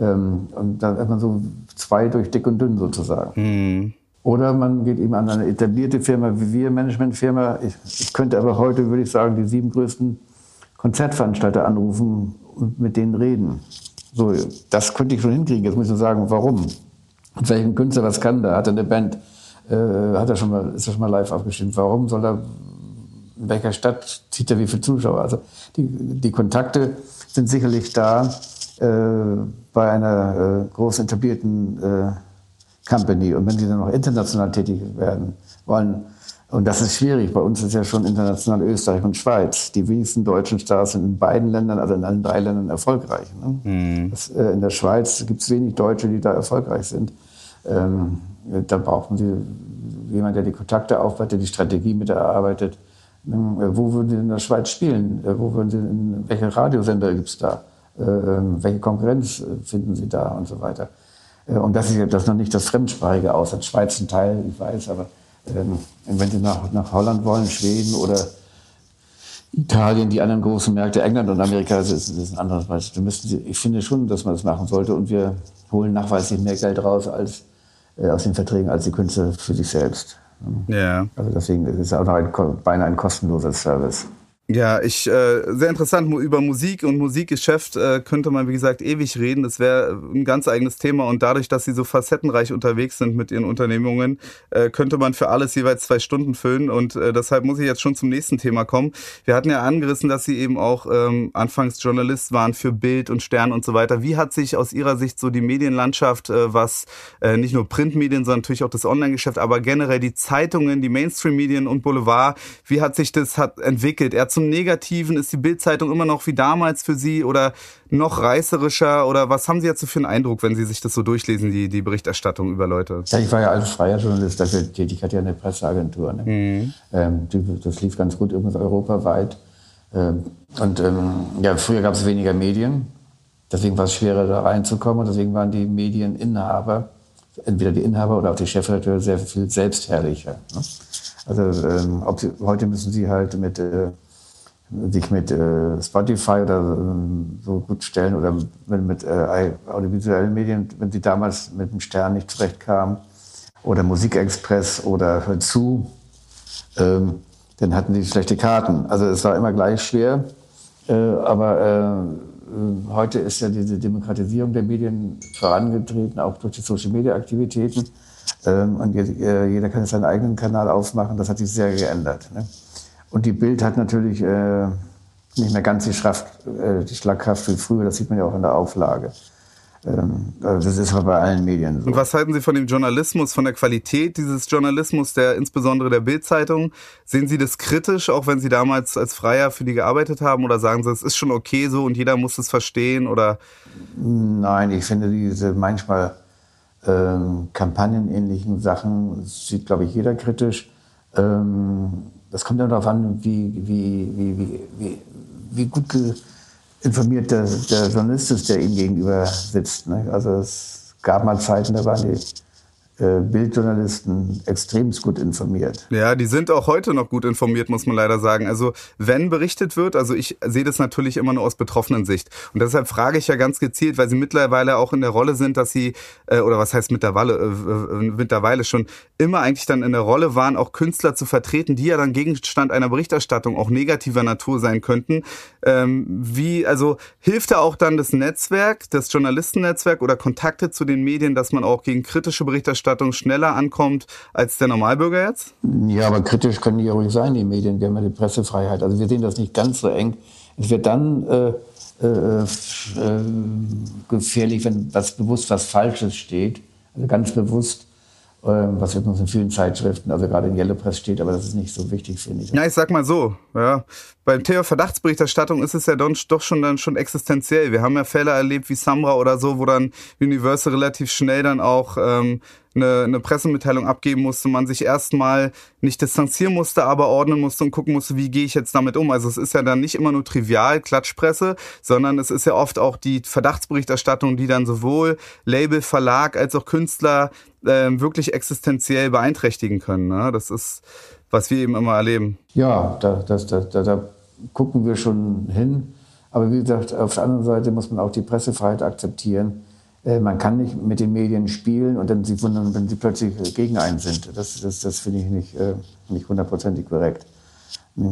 Ähm, und dann hat man so zwei durch dick und dünn sozusagen. Mhm. Oder man geht eben an eine etablierte Firma wie wir, Managementfirma. Ich, ich könnte aber heute, würde ich sagen, die sieben größten Konzertveranstalter anrufen und mit denen reden. So, das könnte ich schon hinkriegen. Jetzt muss ich nur sagen, warum? Und welchen Künstler was kann da? Hat er eine Band? Äh, hat er schon mal, ist er schon mal live aufgestimmt? Warum soll er, in welcher Stadt zieht er wie viele Zuschauer? Also die, die Kontakte sind sicherlich da äh, bei einer äh, großen etablierten äh, Company. Und wenn die dann noch international tätig werden wollen, und das ist schwierig, bei uns ist ja schon international Österreich und Schweiz. Die wenigsten deutschen Stars sind in beiden Ländern, also in allen drei Ländern erfolgreich. Ne? Mhm. Das, äh, in der Schweiz gibt es wenig Deutsche, die da erfolgreich sind. Ähm, da braucht man jemanden, der die Kontakte aufbaut, der die Strategie mit erarbeitet. Ähm, wo würden die in der Schweiz spielen? Äh, wo würden die in, welche Radiosender gibt es da? Äh, welche Konkurrenz finden sie da und so weiter? Äh, und das ist ja das noch nicht das Fremdsprachige aus. Den Schweiz ein Teil, ich weiß, aber Ähm, wenn Sie nach, nach Holland wollen, Schweden oder Italien, die anderen großen Märkte, England und Amerika, das ist, das ist ein anderes Beispiel. Ich finde schon, dass man das machen sollte, und wir holen nachweislich mehr Geld raus als, äh, aus den Verträgen als die Künstler für sich selbst. Ja. Also deswegen ist es auch noch ein, beinahe ein kostenloser Service. Ja, ich äh, sehr interessant, über Musik und Musikgeschäft äh, könnte man, wie gesagt, ewig reden. Das wäre ein ganz eigenes Thema, und dadurch, dass sie so facettenreich unterwegs sind mit ihren Unternehmungen, äh, könnte man für alles jeweils zwei Stunden füllen, und äh, deshalb muss ich jetzt schon zum nächsten Thema kommen. Wir hatten ja angerissen, dass Sie eben auch ähm, anfangs Journalist waren für Bild und Stern und so weiter. Wie hat sich aus Ihrer Sicht so die Medienlandschaft, äh, was äh, nicht nur Printmedien, sondern natürlich auch das Online-Geschäft, aber generell die Zeitungen, die Mainstream-Medien und Boulevard, wie hat sich das hat entwickelt? Er hat zum Negativen, ist die Bild-Zeitung immer noch wie damals für Sie oder noch reißerischer, oder was haben Sie jetzt so für einen Eindruck, wenn Sie sich das so durchlesen, die, die Berichterstattung über Leute? Ja, ich war ja als freier Journalist dafür tätig, ich hatte ja eine Presseagentur. Ne? Mhm. Ähm, die, das lief ganz gut, übrigens europaweit. Ähm, und ähm, ja, früher gab es weniger Medien, deswegen war es schwerer, da reinzukommen, und deswegen waren die Medieninhaber, entweder die Inhaber oder auch die Chefredakteure, sehr viel selbstherrlicher. Ne? Also ähm, ob sie, heute müssen sie halt mit äh, sich mit äh, Spotify oder äh, so gut stellen, oder wenn mit äh, audiovisuellen Medien, wenn sie damals mit dem Stern nicht zurechtkamen oder Musikexpress oder Hör zu, ähm, dann hatten sie schlechte Karten. Also es war immer gleich schwer, äh, aber äh, heute ist ja diese Demokratisierung der Medien vorangetreten, auch durch die Social-Media-Aktivitäten, ähm, und jeder, jeder kann jetzt seinen eigenen Kanal aufmachen, das hat sich sehr geändert, ne? Und die Bild hat natürlich äh, nicht mehr ganz die, Schraft, äh, die Schlagkraft wie früher, das sieht man ja auch in der Auflage. Ähm, das ist aber bei allen Medien so. Und was halten Sie von dem Journalismus, von der Qualität dieses Journalismus, der insbesondere der Bild-Zeitung? Sehen Sie das kritisch, auch wenn Sie damals als Freier für die gearbeitet haben, oder sagen Sie, es ist schon okay so und jeder muss es verstehen? Oder? Nein, ich finde diese manchmal ähm, kampagnenähnlichen Sachen, das sieht, glaube ich, jeder kritisch. Ähm, Das kommt ja darauf an, wie, wie, wie, wie, wie gut informiert der, der Journalist ist, der ihm gegenüber sitzt. Ne? Also es gab mal Zeiten, da waren die äh, Bildjournalisten extrem gut informiert. Ja, die sind auch heute noch gut informiert, muss man leider sagen. Also wenn berichtet wird, also ich sehe das natürlich immer nur aus betroffenen Sicht. Und deshalb frage ich ja ganz gezielt, weil Sie mittlerweile auch in der Rolle sind, dass Sie, äh, oder was heißt mittlerweile, äh, mittlerweile schon, immer eigentlich dann in der Rolle waren, auch Künstler zu vertreten, die ja dann Gegenstand einer Berichterstattung auch negativer Natur sein könnten. Ähm, wie, also hilft da auch dann das Netzwerk, das Journalistennetzwerk oder Kontakte zu den Medien, dass man auch gegen kritische Berichterstattung schneller ankommt als der Normalbürger jetzt? Ja, aber kritisch können die ja ruhig sein, die Medien. Wir haben ja die Pressefreiheit. Also wir sehen das nicht ganz so eng. Es wird dann äh, äh, äh, gefährlich, wenn was bewusst was Falsches steht. Also ganz bewusst, äh, was jetzt noch in vielen Zeitschriften, also gerade in Yellow Press steht, aber das ist nicht so wichtig, finde ich. Ja, ich sag mal so, ja, beim Thema Verdachtsberichterstattung ist es ja dann doch schon dann schon existenziell. Wir haben ja Fälle erlebt wie Samra oder so, wo dann Universal relativ schnell dann auch ähm, eine, eine Pressemitteilung abgeben musste, man sich erstmal nicht distanzieren musste, aber ordnen musste und gucken musste, wie gehe ich jetzt damit um. Also es ist ja dann nicht immer nur trivial Klatschpresse, sondern es ist ja oft auch die Verdachtsberichterstattung, die dann sowohl Label, Verlag als auch Künstler äh, wirklich existenziell beeinträchtigen können. Ne? Das ist, was wir eben immer erleben. Ja, da, das, da, da, da gucken wir schon hin. Aber wie gesagt, auf der anderen Seite muss man auch die Pressefreiheit akzeptieren. Man kann nicht mit den Medien spielen und dann sie wundern, wenn sie plötzlich gegen einen sind. Das, das, das finde ich nicht, äh, nicht hundertprozentig korrekt.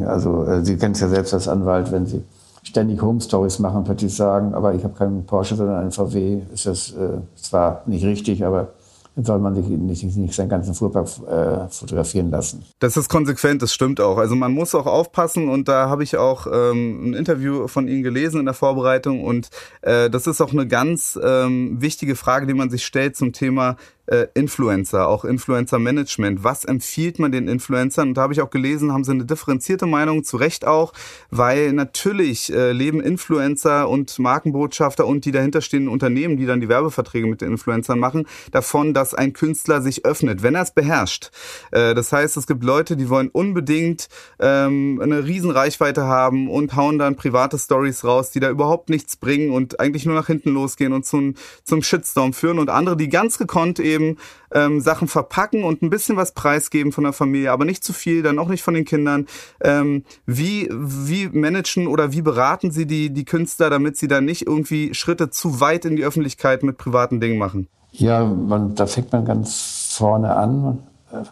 Also äh, Sie kennen es ja selbst als Anwalt, wenn Sie ständig Home-Stories machen, plötzlich sagen, aber ich habe keinen Porsche, sondern einen V W, ist das äh, zwar nicht richtig, aber dann soll man sich nicht, nicht seinen ganzen Fuhrpark äh, fotografieren lassen. Das ist konsequent, das stimmt auch. Also man muss auch aufpassen und da habe ich auch ähm, ein Interview von Ihnen gelesen in der Vorbereitung und äh, das ist auch eine ganz ähm, wichtige Frage, die man sich stellt zum Thema äh, Influencer, auch Influencer-Management. Was empfiehlt man den Influencern? Und da habe ich auch gelesen, haben sie eine differenzierte Meinung, zu Recht auch, weil natürlich äh, leben Influencer und Markenbotschafter und die dahinterstehenden Unternehmen, die dann die Werbeverträge mit den Influencern machen, davon, dass dass ein Künstler sich öffnet, wenn er es beherrscht. Das heißt, es gibt Leute, die wollen unbedingt ähm, eine riesen Reichweite haben und hauen dann private Stories raus, die da überhaupt nichts bringen und eigentlich nur nach hinten losgehen und zum, zum Shitstorm führen. Und andere, die ganz gekonnt eben ähm, Sachen verpacken und ein bisschen was preisgeben von der Familie, aber nicht zu viel, dann auch nicht von den Kindern. Ähm, wie, wie managen oder wie beraten Sie die, die Künstler, damit sie da nicht irgendwie Schritte zu weit in die Öffentlichkeit mit privaten Dingen machen? Ja, man, da fängt man ganz vorne an.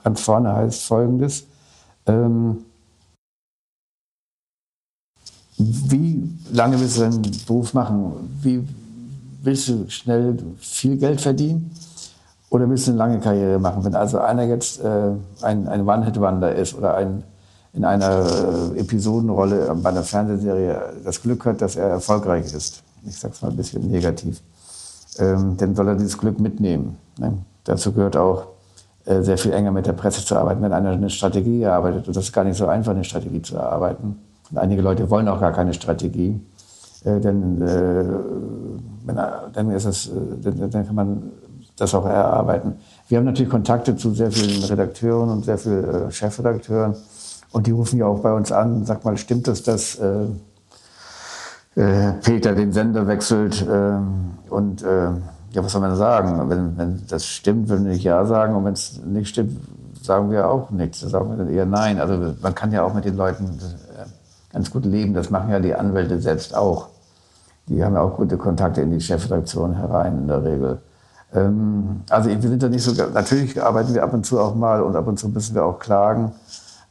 Ganz vorne heißt Folgendes. Ähm, wie lange willst du deinen Beruf machen? Wie willst du schnell viel Geld verdienen? Oder willst du eine lange Karriere machen? Wenn also einer jetzt äh, ein, ein One-Hit-Wonder ist oder ein, in einer äh, Episodenrolle bei einer Fernsehserie das Glück hat, dass er erfolgreich ist. Ich sag's mal ein bisschen negativ. Ähm, dann soll er dieses Glück mitnehmen. Ne? Dazu gehört auch, äh, sehr viel enger mit der Presse zu arbeiten, wenn einer eine Strategie erarbeitet. Und das ist gar nicht so einfach, eine Strategie zu erarbeiten. Und einige Leute wollen auch gar keine Strategie. Äh, denn, äh, wenn er, dann, ist das, äh, dann, dann kann man das auch erarbeiten. Wir haben natürlich Kontakte zu sehr vielen Redakteuren und sehr vielen äh, Chefredakteuren. Und die rufen ja auch bei uns an und sagen mal, stimmt das, dass... Äh, Peter den Sender wechselt äh, und äh, ja, was soll man sagen? Wenn, wenn das stimmt, würden wir nicht ja sagen und wenn es nicht stimmt, sagen wir auch nichts. Dann sagen wir dann eher nein. Also man kann ja auch mit den Leuten ganz gut leben. Das machen ja die Anwälte selbst auch. Die haben ja auch gute Kontakte in die Chefredaktion herein in der Regel. Ähm, also wir sind da nicht so... Natürlich arbeiten wir ab und zu auch mal und ab und zu müssen wir auch klagen.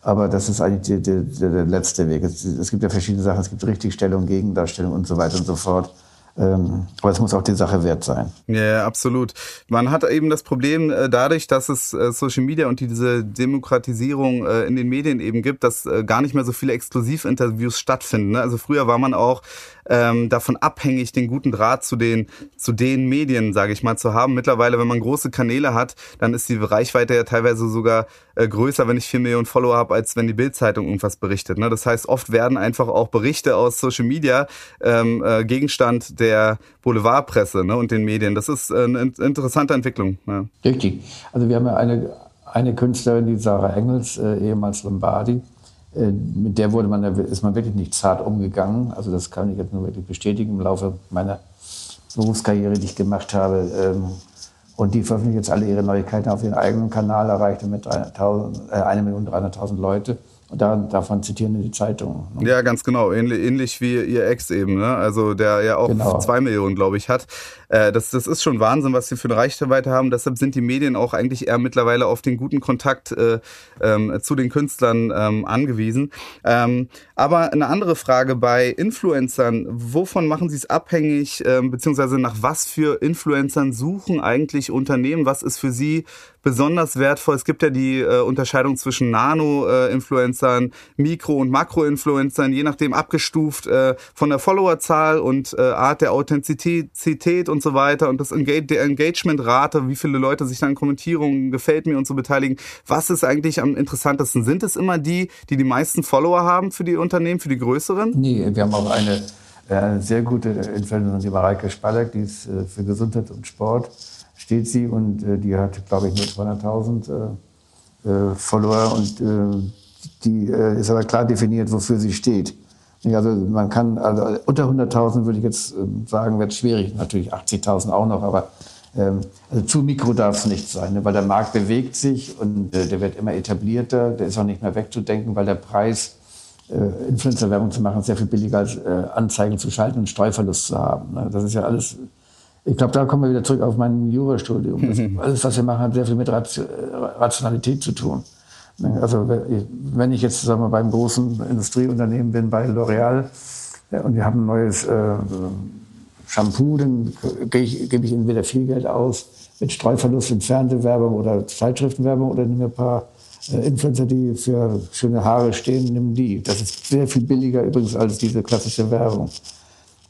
Aber das ist eigentlich der, der, der letzte Weg. Es, es gibt ja verschiedene Sachen. Es gibt Richtigstellung, Gegendarstellung und so weiter und so fort. Ähm, aber es muss auch die Sache wert sein. Ja, absolut. Man hat eben das Problem dadurch, dass es Social Media und diese Demokratisierung in den Medien eben gibt, dass gar nicht mehr so viele Exklusivinterviews stattfinden. Also früher war man auch Ähm, davon abhängig, den guten Draht zu den zu den Medien, sage ich mal, zu haben. Mittlerweile, wenn man große Kanäle hat, dann ist die Reichweite ja teilweise sogar äh, größer, wenn ich vier Millionen Follower habe, als wenn die Bild-Zeitung irgendwas berichtet. Ne? Das heißt, oft werden einfach auch Berichte aus Social Media ähm, äh, Gegenstand der Boulevardpresse, ne, und den Medien. Das ist äh, eine in- interessante Entwicklung. Ja. Richtig. Also wir haben ja eine, eine Künstlerin, die Sarah Engels, äh, ehemals Lombardi, mit der wurde man, ist man wirklich nicht zart umgegangen. Also das kann ich jetzt nur wirklich bestätigen im Laufe meiner Berufskarriere, die ich gemacht habe. Und die veröffentlichen jetzt alle ihre Neuigkeiten auf ihren eigenen Kanal, erreicht damit eine Million dreihunderttausend Leute. Und davon zitieren die Zeitungen. Ne? Ja, ganz genau. Ähnlich, ähnlich wie ihr Ex eben, ne? Also der ja auch genau. zwei Millionen, glaube ich, hat. Äh, das, das ist schon Wahnsinn, was sie für eine Reichweite haben. Deshalb sind die Medien auch eigentlich eher mittlerweile auf den guten Kontakt äh, ähm, zu den Künstlern ähm, angewiesen. Ähm, aber eine andere Frage bei Influencern. Wovon machen sie es abhängig? Ähm, beziehungsweise nach was für Influencern suchen eigentlich Unternehmen? Was ist für sie besonders wertvoll. Es gibt ja die äh, Unterscheidung zwischen Nano-Influencern, äh, Mikro- und Makro-Influencern, je nachdem abgestuft äh, von der Followerzahl und äh, Art der Authentizität und so weiter und das Engage- der Engagement-Rate, wie viele Leute sich dann Kommentierungen, gefällt mir und so beteiligen. Was ist eigentlich am interessantesten? Sind es immer die, die die meisten Follower haben für die Unternehmen, für die größeren? Nee, wir haben auch eine äh, sehr gute Influencerin, die Mareike Spalek, die ist äh, für Gesundheit und Sport, steht sie und äh, die hat, glaube ich, nur zweihunderttausend äh, äh, Follower und äh, die äh, ist aber klar definiert, wofür sie steht. Also man kann, also unter hunderttausend würde ich jetzt sagen, wird schwierig, natürlich achtzigtausend auch noch, aber ähm, also zu mikro darf es nicht sein, ne? Weil der Markt bewegt sich und äh, der wird immer etablierter, der ist auch nicht mehr wegzudenken, weil der Preis, äh, Influencer-Werbung zu machen, ist sehr viel billiger als äh, Anzeigen zu schalten und Streuverlust zu haben, ne? Das ist ja alles... Ich glaube, da kommen wir wieder zurück auf mein Jurastudium. Das, alles, was wir machen, hat sehr viel mit Rationalität zu tun. Also wenn ich jetzt sagen wir, beim großen Industrieunternehmen bin, bei L'Oreal, ja, und wir haben ein neues äh, Shampoo, dann gebe ich, geb ich entweder viel Geld aus mit Streuverlust in Fernsehwerbung oder Zeitschriftenwerbung oder nehme ein paar äh, Influencer, die für schöne Haare stehen, nimm die. Das ist sehr viel billiger übrigens als diese klassische Werbung.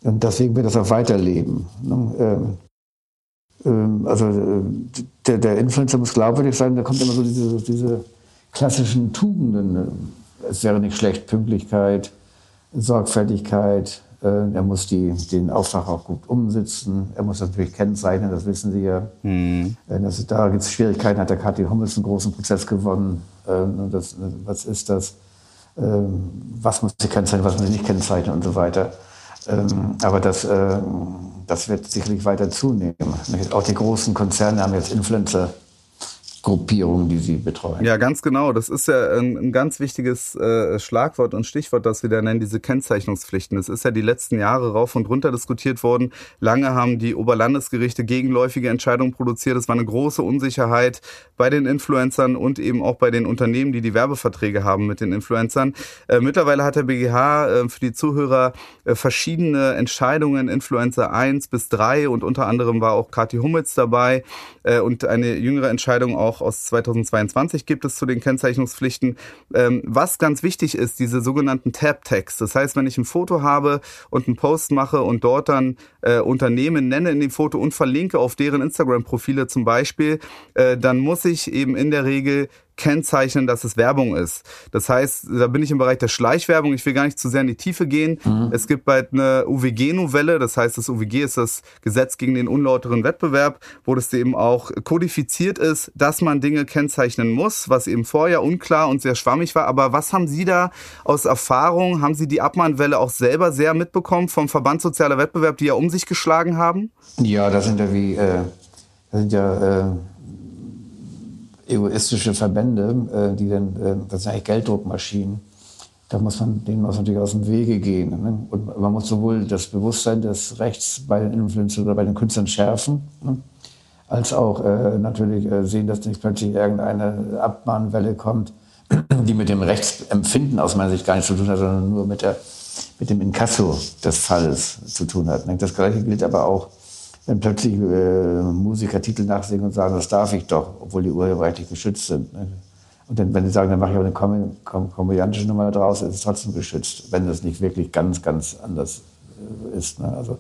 Und deswegen wird das auch weiterleben. Also der, der Influencer muss glaubwürdig sein, da kommt immer so diese, diese klassischen Tugenden. Es wäre nicht schlecht, Pünktlichkeit, Sorgfältigkeit. Er muss die, den Auftrag auch gut umsetzen. Er muss natürlich kennzeichnen, das wissen Sie ja. Mhm. Das, da gibt es Schwierigkeiten, hat der Cathy Hummels einen großen Prozess gewonnen. Das, was ist das? Was muss ich kennzeichnen, was muss ich nicht kennzeichnen und so weiter. Ähm, aber das, äh, das wird sicherlich weiter zunehmen. Auch die großen Konzerne haben jetzt Influencer. Gruppierungen, die sie betreuen. Ja, ganz genau. Das ist ja ein, ein ganz wichtiges äh, Schlagwort und Stichwort, das wir da nennen, diese Kennzeichnungspflichten. Es ist ja die letzten Jahre rauf und runter diskutiert worden. Lange haben die Oberlandesgerichte gegenläufige Entscheidungen produziert. Es war eine große Unsicherheit bei den Influencern und eben auch bei den Unternehmen, die die Werbeverträge haben mit den Influencern. Äh, mittlerweile hat der B G H äh, für die Zuhörer äh, verschiedene Entscheidungen, Influencer eins bis drei, und unter anderem war auch Cathy Hummels dabei äh, und eine jüngere Entscheidung auch Auch aus zweitausendzweiundzwanzig gibt es zu den Kennzeichnungspflichten. Ähm, was ganz wichtig ist, diese sogenannten Tab-Tags. Das heißt, wenn ich ein Foto habe und einen Post mache und dort dann äh, Unternehmen nenne in dem Foto und verlinke auf deren Instagram-Profile zum Beispiel, äh, dann muss ich eben in der Regel kennzeichnen, dass es Werbung ist. Das heißt, da bin ich im Bereich der Schleichwerbung. Ich will gar nicht zu sehr in die Tiefe gehen. Mhm. Es gibt bald eine U W G-Novelle. Das heißt, das U W G ist das Gesetz gegen den unlauteren Wettbewerb, wo das eben auch kodifiziert ist, dass man Dinge kennzeichnen muss, was eben vorher unklar und sehr schwammig war. Aber was haben Sie da aus Erfahrung? Haben Sie die Abmahnwelle auch selber sehr mitbekommen vom Verband Sozialer Wettbewerb, die ja um sich geschlagen haben? Ja, das sind ja wie... Äh, das sind ja... Äh egoistische Verbände, die dann, das sind eigentlich Gelddruckmaschinen, da muss man, denen muss man natürlich aus dem Wege gehen. Ne? Und man muss sowohl das Bewusstsein des Rechts bei den Influencern oder bei den Künstlern schärfen, ne? Als auch äh, natürlich äh, sehen, dass nicht plötzlich irgendeine Abmahnwelle kommt, die mit dem Rechtsempfinden aus meiner Sicht gar nichts zu tun hat, sondern nur mit, der, mit dem Inkasso des Falles zu tun hat. Ne? Das Gleiche gilt aber auch, wenn plötzlich äh, Musiker Titel nachsingen und sagen, das darf ich doch, obwohl die urheberrechtlich geschützt sind. Ne? Und dann, wenn sie sagen, dann mache ich aber eine kom- kom- komödiantische Nummer draus, ist es trotzdem geschützt, wenn das nicht wirklich ganz, ganz anders äh, ist. Ne? Also,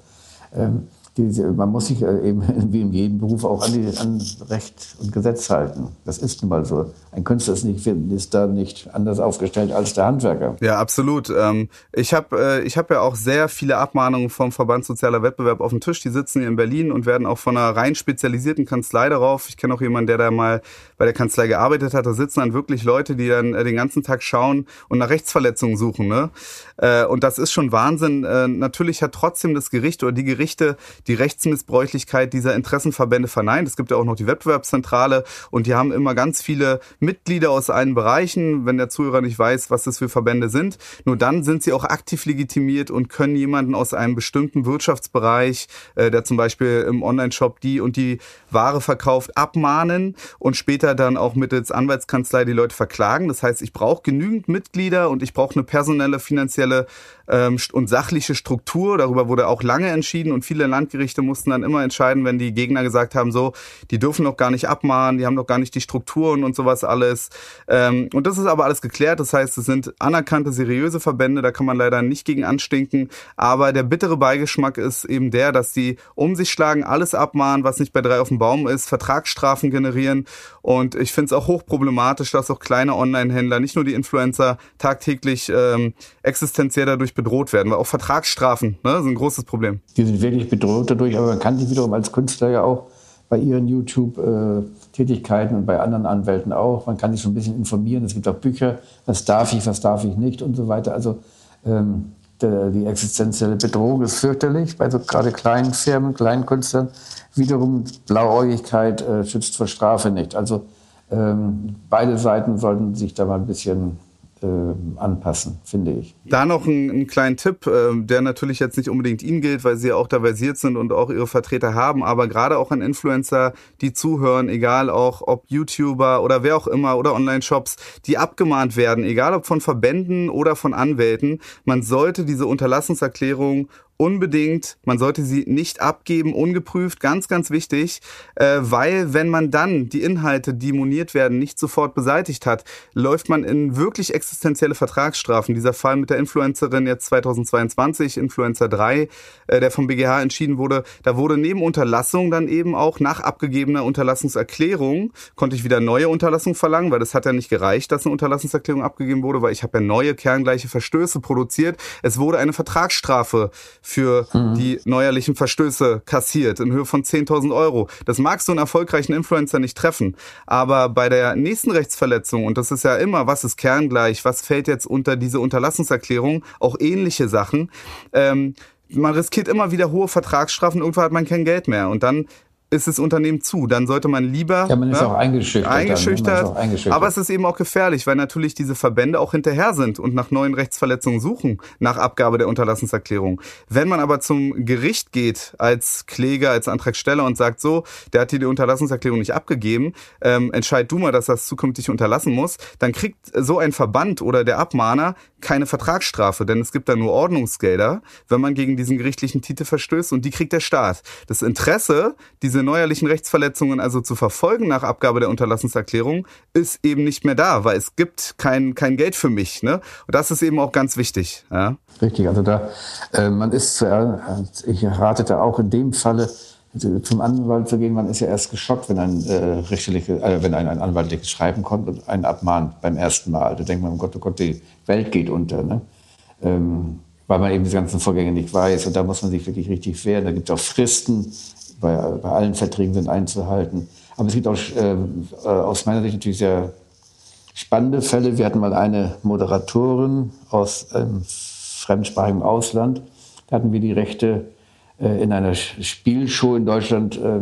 ähm, die, man muss sich äh, eben wie in jedem Beruf auch an, die, an Recht und Gesetz halten. Das ist nun mal so. Ein Künstler ist, nicht, ist da nicht anders aufgestellt als der Handwerker. Ja, absolut. Ähm, ich habe äh, ich hab ja auch sehr viele Abmahnungen vom Verband Sozialer Wettbewerb auf dem Tisch. Die sitzen hier in Berlin und werden auch von einer rein spezialisierten Kanzlei darauf. Ich kenne auch jemanden, der da mal bei der Kanzlei gearbeitet hat. Da sitzen dann wirklich Leute, die dann äh, den ganzen Tag schauen und nach Rechtsverletzungen suchen. Ne? Äh, und das ist schon Wahnsinn. Äh, natürlich hat trotzdem das Gericht oder die Gerichte die Rechtsmissbräuchlichkeit dieser Interessenverbände verneint. Es gibt ja auch noch die Wettbewerbszentrale und die haben immer ganz viele Mitglieder aus allen Bereichen, wenn der Zuhörer nicht weiß, was das für Verbände sind. Nur dann sind sie auch aktiv legitimiert und können jemanden aus einem bestimmten Wirtschaftsbereich, äh, der zum Beispiel im Onlineshop die und die Ware verkauft, abmahnen und später dann auch mittels Anwaltskanzlei die Leute verklagen. Das heißt, ich brauche genügend Mitglieder und ich brauche eine personelle, finanzielle ähm, und sachliche Struktur. Darüber wurde auch lange entschieden und viele Land Landgerichte mussten dann immer entscheiden, wenn die Gegner gesagt haben, so, die dürfen doch gar nicht abmahnen, die haben doch gar nicht die Strukturen und sowas alles. Ähm, und das ist aber alles geklärt. Das heißt, es sind anerkannte, seriöse Verbände, da kann man leider nicht gegen anstinken. Aber der bittere Beigeschmack ist eben der, dass die um sich schlagen, alles abmahnen, was nicht bei drei auf dem Baum ist, Vertragsstrafen generieren. Und ich finde es auch hochproblematisch, dass auch kleine Online-Händler, nicht nur die Influencer, tagtäglich ähm, existenziell dadurch bedroht werden. Weil auch Vertragsstrafen, ne, sind ein großes Problem. Die sind wirklich bedroht dadurch, aber man kann sich wiederum als Künstler ja auch bei ihren YouTube-Tätigkeiten und bei anderen Anwälten auch, man kann sich schon ein bisschen informieren. Es gibt auch Bücher, was darf ich, was darf ich nicht und so weiter. Also ähm, der, die existenzielle Bedrohung ist fürchterlich bei so gerade kleinen Firmen, kleinen Künstlern. Wiederum Blauäugigkeit äh, schützt vor Strafe nicht. Also ähm, beide Seiten sollten sich da mal ein bisschen anpassen, finde ich. Da noch einen, einen kleinen Tipp, der natürlich jetzt nicht unbedingt Ihnen gilt, weil Sie ja auch da versiert sind und auch Ihre Vertreter haben, aber gerade auch an Influencer, die zuhören, egal auch ob YouTuber oder wer auch immer oder Online-Shops, die abgemahnt werden, egal ob von Verbänden oder von Anwälten, man sollte diese Unterlassungserklärung unbedingt, man sollte sie nicht abgeben, ungeprüft, ganz, ganz wichtig, äh, weil wenn man dann die Inhalte, die moniert werden, nicht sofort beseitigt hat, läuft man in wirklich existenzielle Vertragsstrafen. Dieser Fall mit der Influencerin jetzt zweitausendzweiundzwanzig, Influencer drei, äh, der vom B G H entschieden wurde, da wurde neben Unterlassung dann eben auch nach abgegebener Unterlassungserklärung, konnte ich wieder neue Unterlassung verlangen, weil das hat ja nicht gereicht, dass eine Unterlassungserklärung abgegeben wurde, weil ich habe ja neue kerngleiche Verstöße produziert. Es wurde eine Vertragsstrafe für mhm. die neuerlichen Verstöße kassiert, in Höhe von zehntausend Euro. Das mag so einen erfolgreichen Influencer nicht treffen, aber bei der nächsten Rechtsverletzung, und das ist ja immer, was ist kerngleich, was fällt jetzt unter diese Unterlassungserklärung, auch ähnliche Sachen, ähm, man riskiert immer wieder hohe Vertragsstrafen, irgendwann hat man kein Geld mehr und dann ist das Unternehmen zu, dann sollte man lieber... Ja, man ist, ne, auch eingeschüchtert. Eingeschüchtert, dann, man ist auch eingeschüchtert. Aber es ist eben auch gefährlich, weil natürlich diese Verbände auch hinterher sind und nach neuen Rechtsverletzungen suchen, nach Abgabe der Unterlassungserklärung. Wenn man aber zum Gericht geht als Kläger, als Antragsteller und sagt so, der hat dir die Unterlassungserklärung nicht abgegeben, ähm, entscheid du mal, dass das zukünftig unterlassen muss, dann kriegt so ein Verband oder der Abmahner keine Vertragsstrafe, denn es gibt da nur Ordnungsgelder, wenn man gegen diesen gerichtlichen Titel verstößt und die kriegt der Staat. Das Interesse, diese neuerlichen Rechtsverletzungen also zu verfolgen nach Abgabe der Unterlassungserklärung, ist eben nicht mehr da, weil es gibt kein, kein Geld für mich. Ne? Und das ist eben auch ganz wichtig. Ja? Richtig, also da, äh, man ist, äh, ich rate da auch in dem Falle, zum Anwalt zu gehen, man ist ja erst geschockt, wenn ein, äh, richterliche, äh, wenn ein, ein anwaltliches Schreiben kommt und einen abmahnt beim ersten Mal. Da denkt man, oh Gott, oh Gott, die Welt geht unter. Ne? Ähm, weil man eben die ganzen Vorgänge nicht weiß. Und da muss man sich wirklich richtig wehren. Da gibt es auch Fristen, Bei, bei allen Verträgen sind einzuhalten. Aber es gibt auch äh, aus meiner Sicht natürlich sehr spannende Fälle. Wir hatten mal eine Moderatorin aus einem fremdsprachigen Ausland. Da hatten wir die Rechte äh, in einer Spielshow in Deutschland äh,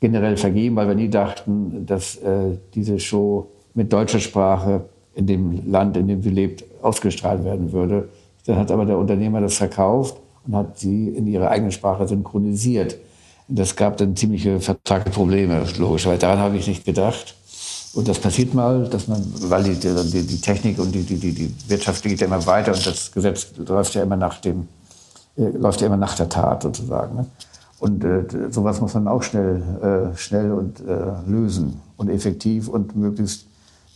generell vergeben, weil wir nie dachten, dass äh, diese Show mit deutscher Sprache in dem Land, in dem sie lebt, ausgestrahlt werden würde. Dann hat aber der Unternehmer das verkauft und hat sie in ihrer eigenen Sprache synchronisiert. Das gab dann ziemliche Vertragsprobleme, logisch, weil daran habe ich nicht gedacht. Und das passiert mal, dass man, weil die, die, die Technik und die, die, die Wirtschaft geht ja immer weiter und das Gesetz läuft ja immer nach dem, äh, läuft ja immer nach der Tat sozusagen. Ne? Und äh, sowas muss man auch schnell, äh, schnell und äh, lösen und effektiv und möglichst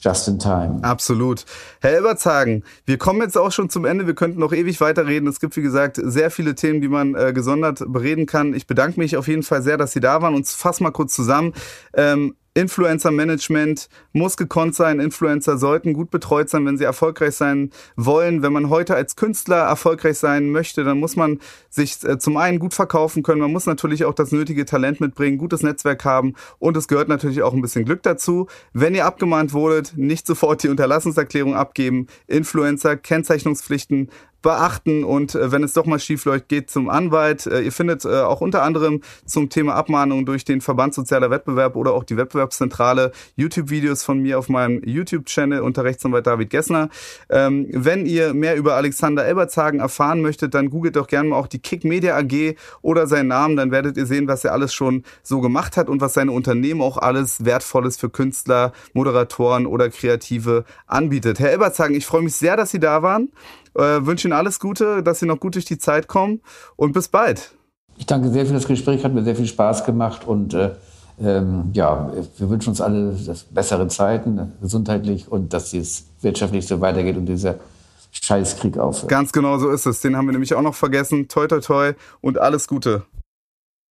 just in time. Absolut. Herr Elbertzhagen, wir kommen jetzt auch schon zum Ende. Wir könnten noch ewig weiterreden. Es gibt, wie gesagt, sehr viele Themen, die man äh, gesondert bereden kann. Ich bedanke mich auf jeden Fall sehr, dass Sie da waren. Und fass mal kurz zusammen. Ähm, Influencer-Management muss gekonnt sein. Influencer sollten gut betreut sein, wenn sie erfolgreich sein wollen. Wenn man heute als Künstler erfolgreich sein möchte, dann muss man sich zum einen gut verkaufen können. Man muss natürlich auch das nötige Talent mitbringen, gutes Netzwerk haben und es gehört natürlich auch ein bisschen Glück dazu. Wenn ihr abgemahnt wurdet, nicht sofort die Unterlassungserklärung abgeben. Influencer, Kennzeichnungspflichten beachten und äh, wenn es doch mal schief läuft, geht zum Anwalt. Äh, ihr findet äh, auch unter anderem zum Thema Abmahnung durch den Verband Sozialer Wettbewerb oder auch die Wettbewerbszentrale YouTube-Videos von mir auf meinem YouTube-Channel unter Rechtsanwalt David Gessner. Ähm, wenn ihr mehr über Alexander Elbertzhagen erfahren möchtet, dann googelt doch gerne mal auch die Kick Media A G oder seinen Namen, dann werdet ihr sehen, was er alles schon so gemacht hat und was seine Unternehmen auch alles Wertvolles für Künstler, Moderatoren oder Kreative anbietet. Herr Elbertzhagen, ich freue mich sehr, dass Sie da waren. Äh, wünsche Ihnen alles Gute, dass Sie noch gut durch die Zeit kommen und bis bald. Ich danke sehr für das Gespräch, hat mir sehr viel Spaß gemacht und äh, ähm, ja, wir wünschen uns alle bessere Zeiten, gesundheitlich, und dass es wirtschaftlich so weitergeht und dieser Scheißkrieg aufhört. Ganz genau so ist es. Den haben wir nämlich auch noch vergessen. Toi, toi, toi und alles Gute.